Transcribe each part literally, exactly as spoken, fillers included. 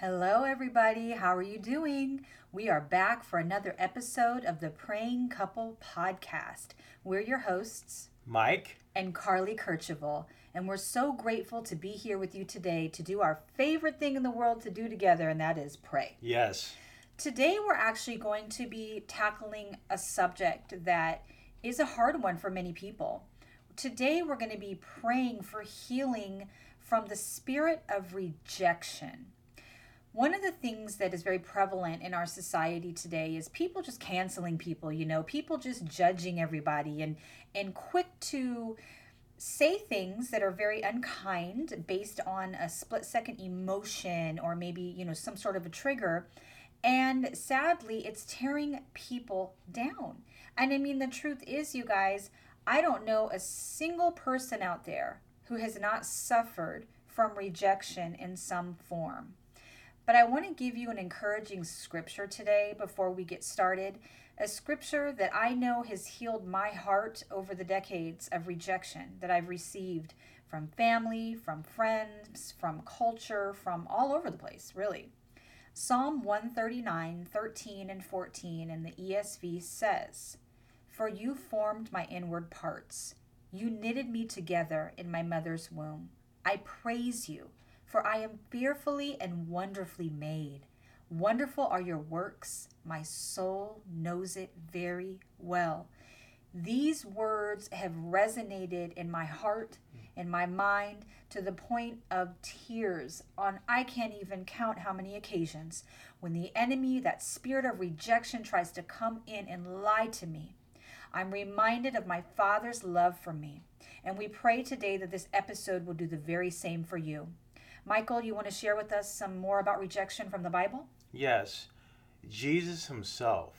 Hello everybody, how are you doing? We are back for another episode of the Praying Couple Podcast. We're your hosts, Mike and Carly Kercheval, and we're so grateful to be here with you today to do our favorite thing in the world to do together, and that is pray. Yes. Today we're actually going to be tackling a subject that is a hard one for many people. Today we're going to be praying for healing from the spirit of rejection. One of the things that is very prevalent in our society today is people just canceling people, you know, people just judging everybody and, and quick to say things that are very unkind based on a split second emotion or maybe, you know, some sort of a trigger. And sadly, it's tearing people down. And I mean, the truth is, you guys, I don't know a single person out there who has not suffered from rejection in some form. But I want to give you an encouraging scripture today before we get started, a scripture that I know has healed my heart over the decades of rejection that I've received from family, from friends, from culture, from all over the place, really. Psalm one thirty-nine, thirteen and fourteen in the E S V says, "For you formed my inward parts. You knitted me together in my mother's womb. I praise you. For I am fearfully and wonderfully made. Wonderful are your works. My soul knows it very well." These words have resonated in my heart, in my mind, to the point of tears on I can't even count how many occasions when the enemy, that spirit of rejection, tries to come in and lie to me. I'm reminded of my Father's love for me. And we pray today that this episode will do the very same for you. Michael, you want to share with us some more about rejection from the Bible? Yes. Jesus himself,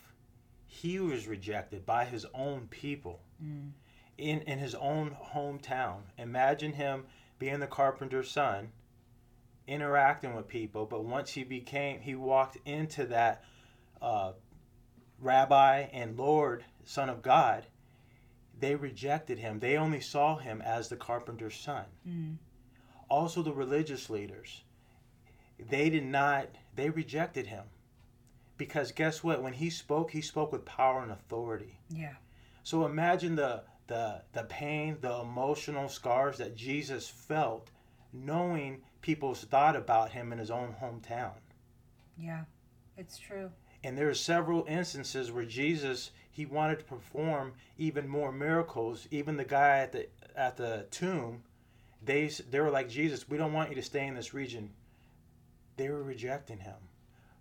he was rejected by his own people mm. in, in his own hometown. Imagine him being the carpenter's son, interacting with people, but once he became, he walked into that uh, rabbi and Lord, Son of God, they rejected him. They only saw him as the carpenter's son. Mm. Also, the religious leaders, they did not, they rejected him. Because guess what? When he spoke, he spoke with power and authority. Yeah. So imagine the the the pain, the emotional scars that Jesus felt knowing people's thought about him in his own hometown. Yeah, it's true. And there are several instances where Jesus, he wanted to perform even more miracles. Even the guy at the at the tomb, They they were like, "Jesus, we don't want you to stay in this region." They were rejecting him.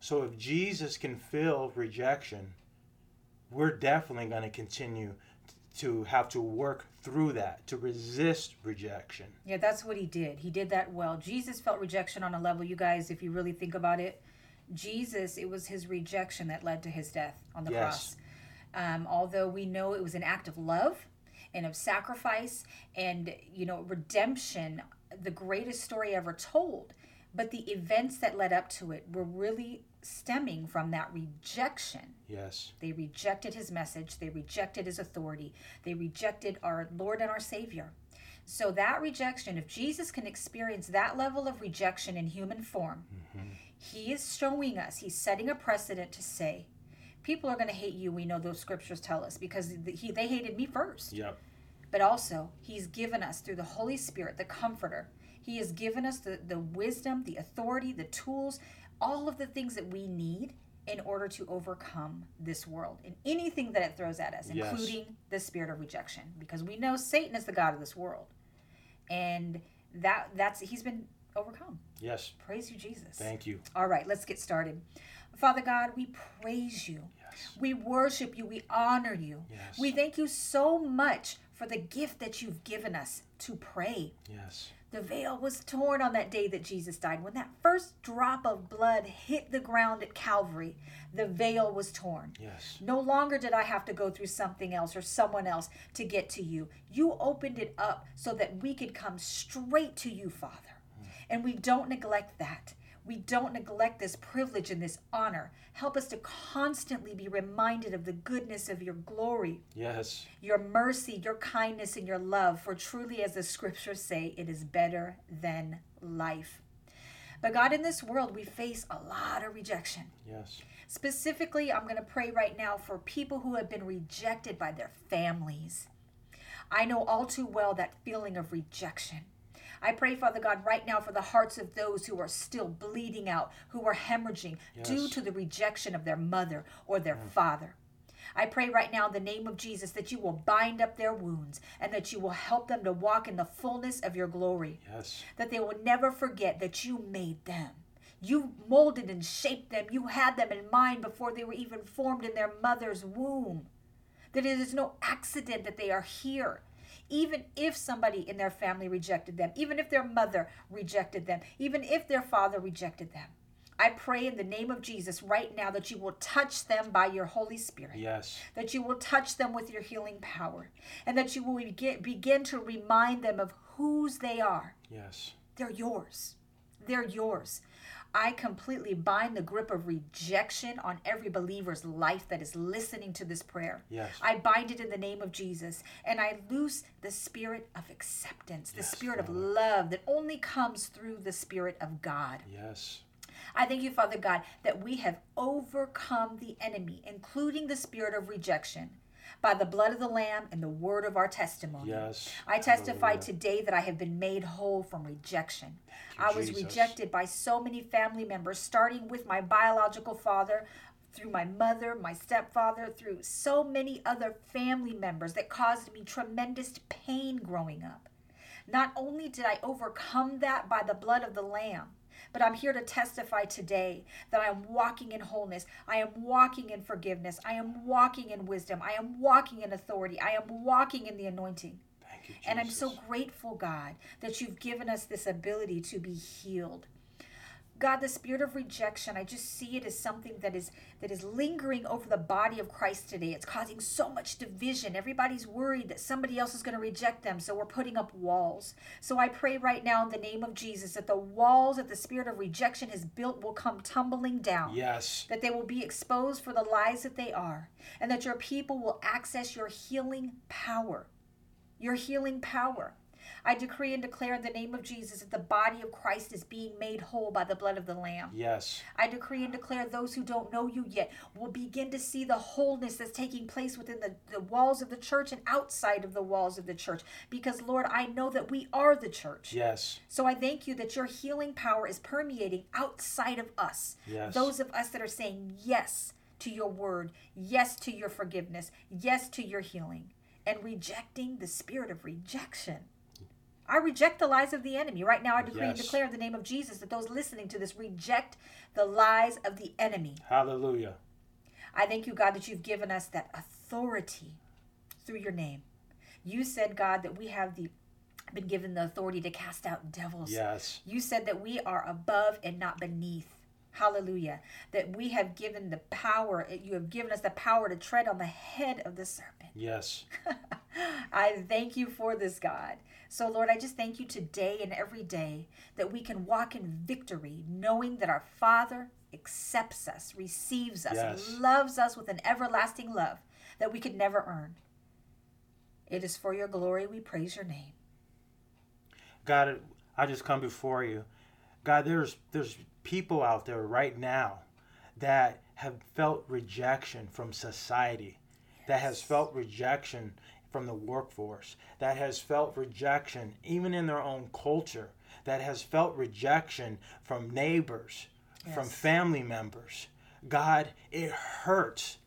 So if Jesus can feel rejection, we're definitely going to continue to have to work through that, to resist rejection. Yeah, that's what he did. He did that well. Jesus felt rejection on a level, you guys, if you really think about it. Jesus, it was his rejection that led to his death on the yes. cross. Um, although we know it was an act of love and of sacrifice and, you know, redemption, the greatest story ever told. But the events that led up to it were really stemming from that rejection. Yes. They rejected his message. They rejected his authority. They rejected our Lord and our Savior. So that rejection, if Jesus can experience that level of rejection in human form, mm-hmm. he is showing us, he's setting a precedent to say, people are going to hate you, we know those scriptures tell us, because he, they hated me first. Yep. But also, he's given us, through the Holy Spirit, the Comforter, he has given us the, the wisdom, the authority, the tools, all of the things that we need in order to overcome this world and anything that it throws at us, yes. including the spirit of rejection, because we know Satan is the god of this world. And that that's he's been overcome. Yes. Praise you, Jesus. Thank you. All right, let's get started. Father God, we praise you. Yes. We worship you. We honor you. Yes. We thank you so much for the gift that you've given us to pray. Yes. The veil was torn on that day that Jesus died. When that first drop of blood hit the ground at Calvary, the veil was torn. Yes. No longer did I have to go through something else or someone else to get to you. You opened it up so that we could come straight to you, Father. Mm. And we don't neglect that. We don't neglect this privilege and this honor. Help us to constantly be reminded of the goodness of your glory. Yes. Your mercy, your kindness, and your love. For truly, as the scriptures say, it is better than life. But God, in this world, we face a lot of rejection. Yes. Specifically, I'm going to pray right now for people who have been rejected by their families. I know all too well that feeling of rejection. I pray, Father God, right now for the hearts of those who are still bleeding out, who are hemorrhaging yes. due to the rejection of their mother or their mm. father. I pray right now in the name of Jesus that you will bind up their wounds and that you will help them to walk in the fullness of your glory. Yes. That they will never forget that you made them. You molded and shaped them. You had them in mind before they were even formed in their mother's womb. That it is no accident that they are here. Even if somebody in their family rejected them, even if their mother rejected them, even if their father rejected them, I pray in the name of Jesus right now that you will touch them by your Holy Spirit. Yes. That you will touch them with your healing power, and that you will begin to remind them of whose they are. Yes. They're yours. They're yours. I completely bind the grip of rejection on every believer's life that is listening to this prayer. Yes. I bind it in the name of Jesus, and I loose the spirit of acceptance, yes, the spirit Father. Of love that only comes through the Spirit of God. Yes. I thank you, Father God, that we have overcome the enemy, including the spirit of rejection, by the blood of the Lamb and the word of our testimony. Yes. I testify Hallelujah. Today that I have been made whole from rejection. Thank you, I was Jesus. Rejected by so many family members, starting with my biological father, through my mother, my stepfather, through so many other family members that caused me tremendous pain growing up. Not only did I overcome that by the blood of the Lamb, but I'm here to testify today that I am walking in wholeness. I am walking in forgiveness. I am walking in wisdom. I am walking in authority. I am walking in the anointing. Thank you, Jesus. And I'm so grateful, God, that you've given us this ability to be healed. God, the spirit of rejection, I just see it as something that is that is lingering over the body of Christ today. It's causing so much division. Everybody's worried that somebody else is going to reject them, so we're putting up walls. So I pray right now in the name of Jesus that the walls that the spirit of rejection has built will come tumbling down. Yes. That they will be exposed for the lies that they are, and that your people will access your healing power. Your healing power. I decree and declare in the name of Jesus that the body of Christ is being made whole by the blood of the Lamb. Yes. I decree and declare those who don't know you yet will begin to see the wholeness that's taking place within the, the walls of the church and outside of the walls of the church. Because, Lord, I know that we are the church. Yes. So I thank you that your healing power is permeating outside of us. Yes. Those of us that are saying yes to your word, yes to your forgiveness, yes to your healing, and rejecting the spirit of rejection. I reject the lies of the enemy. Right now, I decree yes. and declare in the name of Jesus that those listening to this reject the lies of the enemy. Hallelujah. I thank you, God, that you've given us that authority through your name. You said, God, that we have the been given the authority to cast out devils. Yes. You said that we are above and not beneath. Hallelujah. That we have given the power, you have given us the power to tread on the head of the serpent. Yes. I thank you for this, God. So, Lord, I just thank you today and every day that we can walk in victory, knowing that our Father accepts us, receives us, yes. loves us with an everlasting love that we could never earn. It is for your glory we praise your name. God, I just come before you. God, there's there's people out there right now that have felt rejection from society, yes. that has felt rejection from the workforce, that has felt rejection even in their own culture, that has felt rejection from neighbors, yes. from family members. God, it hurts.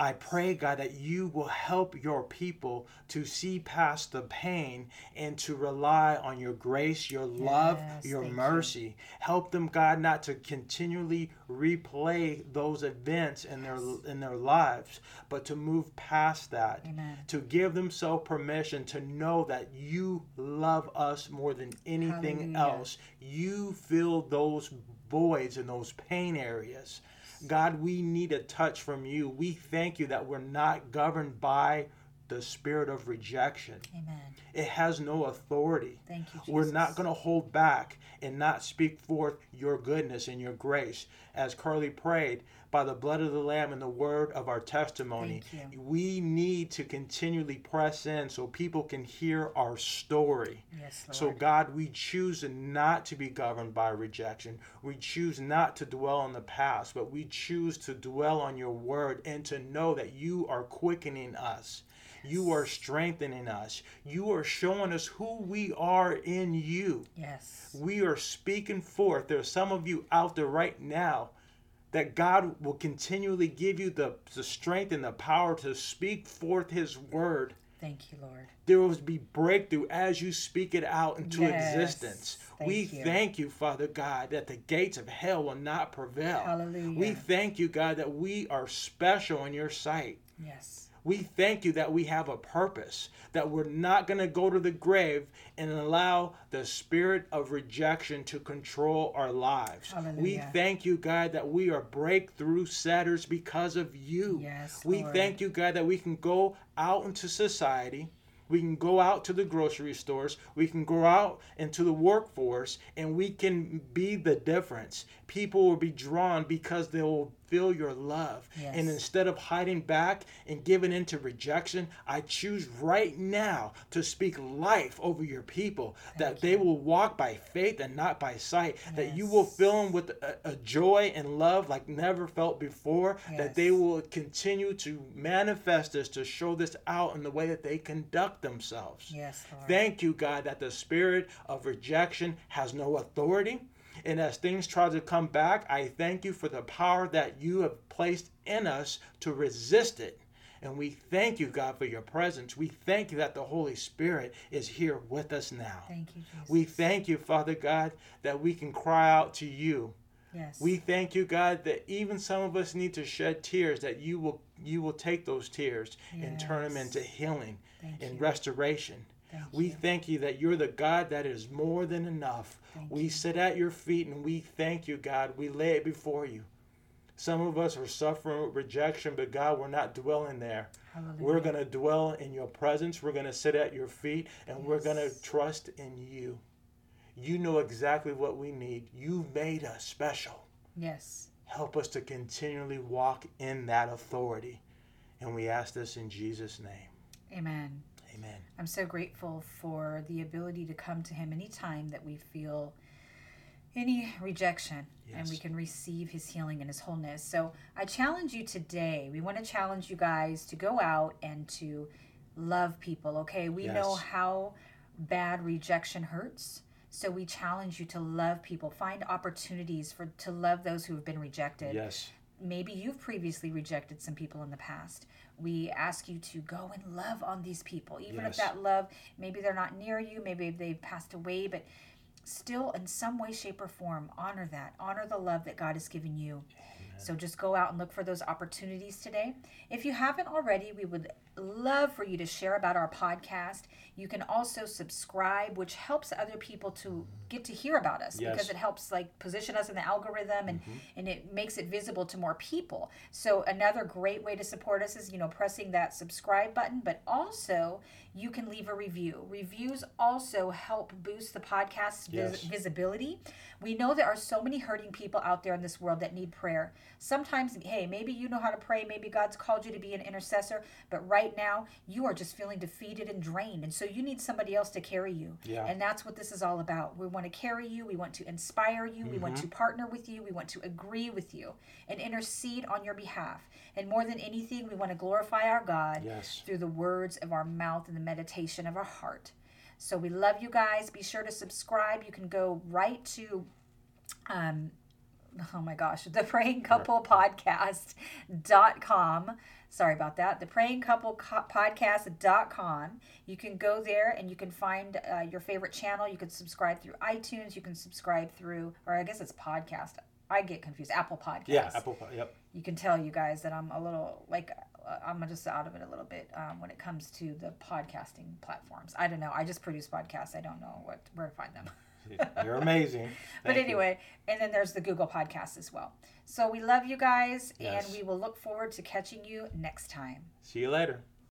I pray, God, that you will help your people to see past the pain and to rely on your grace, your love, yes, your mercy. You. Help them, God, not to continually replay those events in yes. their in their lives, but to move past that, Amen. To give themselves permission to know that you love us more than anything Hallelujah. Else. You fill those voids and those pain areas. God, we need a touch from you. We thank you that we're not governed by the spirit of rejection. Amen. It has no authority. Thank you, Jesus. We're not going to hold back and not speak forth your goodness and your grace. As Carly prayed, by the blood of the Lamb and the word of our testimony. We need to continually press in so people can hear our story. Yes, Lord. So God, we choose not to be governed by rejection. We choose not to dwell on the past, but we choose to dwell on your word and to know that you are quickening us. You are strengthening us. You are showing us who we are in you. Yes. We are speaking forth. There are some of you out there right now that God will continually give you the, the strength and the power to speak forth his word. Thank you, Lord. There will be breakthrough as you speak it out into yes. existence. Thank we you. Thank you, Father God, that the gates of hell will not prevail. Hallelujah. We thank you, God, that we are special in your sight. Yes. We thank you that we have a purpose, that we're not going to go to the grave and allow the spirit of rejection to control our lives. Hallelujah. We thank you, God, that we are breakthrough setters because of you. Yes, Lord. We thank you, God, that we can go out into society. We can go out to the grocery stores. We can go out into the workforce, and we can be the difference. People will be drawn because they will feel your love. Yes. And instead of hiding back and giving in to rejection, I choose right now to speak life over your people, Thank that you. They will walk by faith and not by sight, yes. that you will fill them with a, a joy and love like never felt before, yes. that they will continue to manifest this, to show this out in the way that they conduct themselves. Yes, Lord. Thank you, God, that the spirit of rejection has no authority. And as things try to come back, I thank you for the power that you have placed in us to resist it. And we thank you, God, for your presence. We thank you that the Holy Spirit is here with us now. Thank you, Jesus. We thank you, Father God, that we can cry out to you. Yes. We thank you, God, that even some of us need to shed tears, that you will you will take those tears yes. and turn them into healing thank and you. Restoration. Thank we you. Thank you that you're the God that is more than enough. Thank we you. Sit at your feet and we thank you, God. We lay it before you. Some of us are suffering with rejection, but God, we're not dwelling there. Hallelujah. We're going to dwell in your presence. We're going to sit at your feet and yes. we're going to trust in you. You know exactly what we need. You made us special. Yes. Help us to continually walk in that authority. And we ask this in Jesus' name. Amen. Amen. I'm so grateful for the ability to come to him anytime that we feel any rejection yes. and we can receive his healing and his wholeness. So I challenge you today. We want to challenge you guys to go out and to love people, okay? We yes. know how bad rejection hurts. So we challenge you to love people. Find opportunities for to love those who have been rejected. Yes. Maybe you've previously rejected some people in the past. We ask you to go and love on these people, even yes. if that love, maybe they're not near you, maybe they've passed away, but still in some way, shape, or form, honor that. Honor the love that God has given you. Amen. So just go out and look for those opportunities today. If you haven't already, we would love for you to share about our podcast. You can also subscribe, which helps other people to get to hear about us yes. because it helps like position us in the algorithm and, mm-hmm. and it makes it visible to more people. So another great way to support us is, you know, pressing that subscribe button, but also you can leave a review. Reviews also help boost the podcast's yes. vis- visibility. We know there are so many hurting people out there in this world that need prayer. Sometimes, hey, maybe you know how to pray. Maybe God's called you to be an intercessor, but right now you are just feeling defeated and drained, and so you need somebody else to carry you yeah. and that's what this is all about. We want to carry you, we want to inspire you, mm-hmm. we want to partner with you, we want to agree with you and intercede on your behalf, and more than anything we want to glorify our God yes. through the words of our mouth and the meditation of our heart. So we love you guys. Be sure to subscribe. You can go right to um oh my gosh, the Praying Couple Podcast dot com. Sorry about that. The Praying Couple Podcast dot com. You can go there and you can find uh, your favorite channel. You can subscribe through iTunes. You can subscribe through, or I guess it's podcast. I get confused. Apple Podcasts. Yeah, Apple Podcasts. Yep. You can tell you guys that I'm a little, like, I'm just out of it a little bit um, when it comes to the podcasting platforms. I don't know. I just produce podcasts. I don't know what where to find them. You're amazing. Thank but anyway, you. And then there's the Google Podcast as well. So we love you guys, yes. and we will look forward to catching you next time. See you later.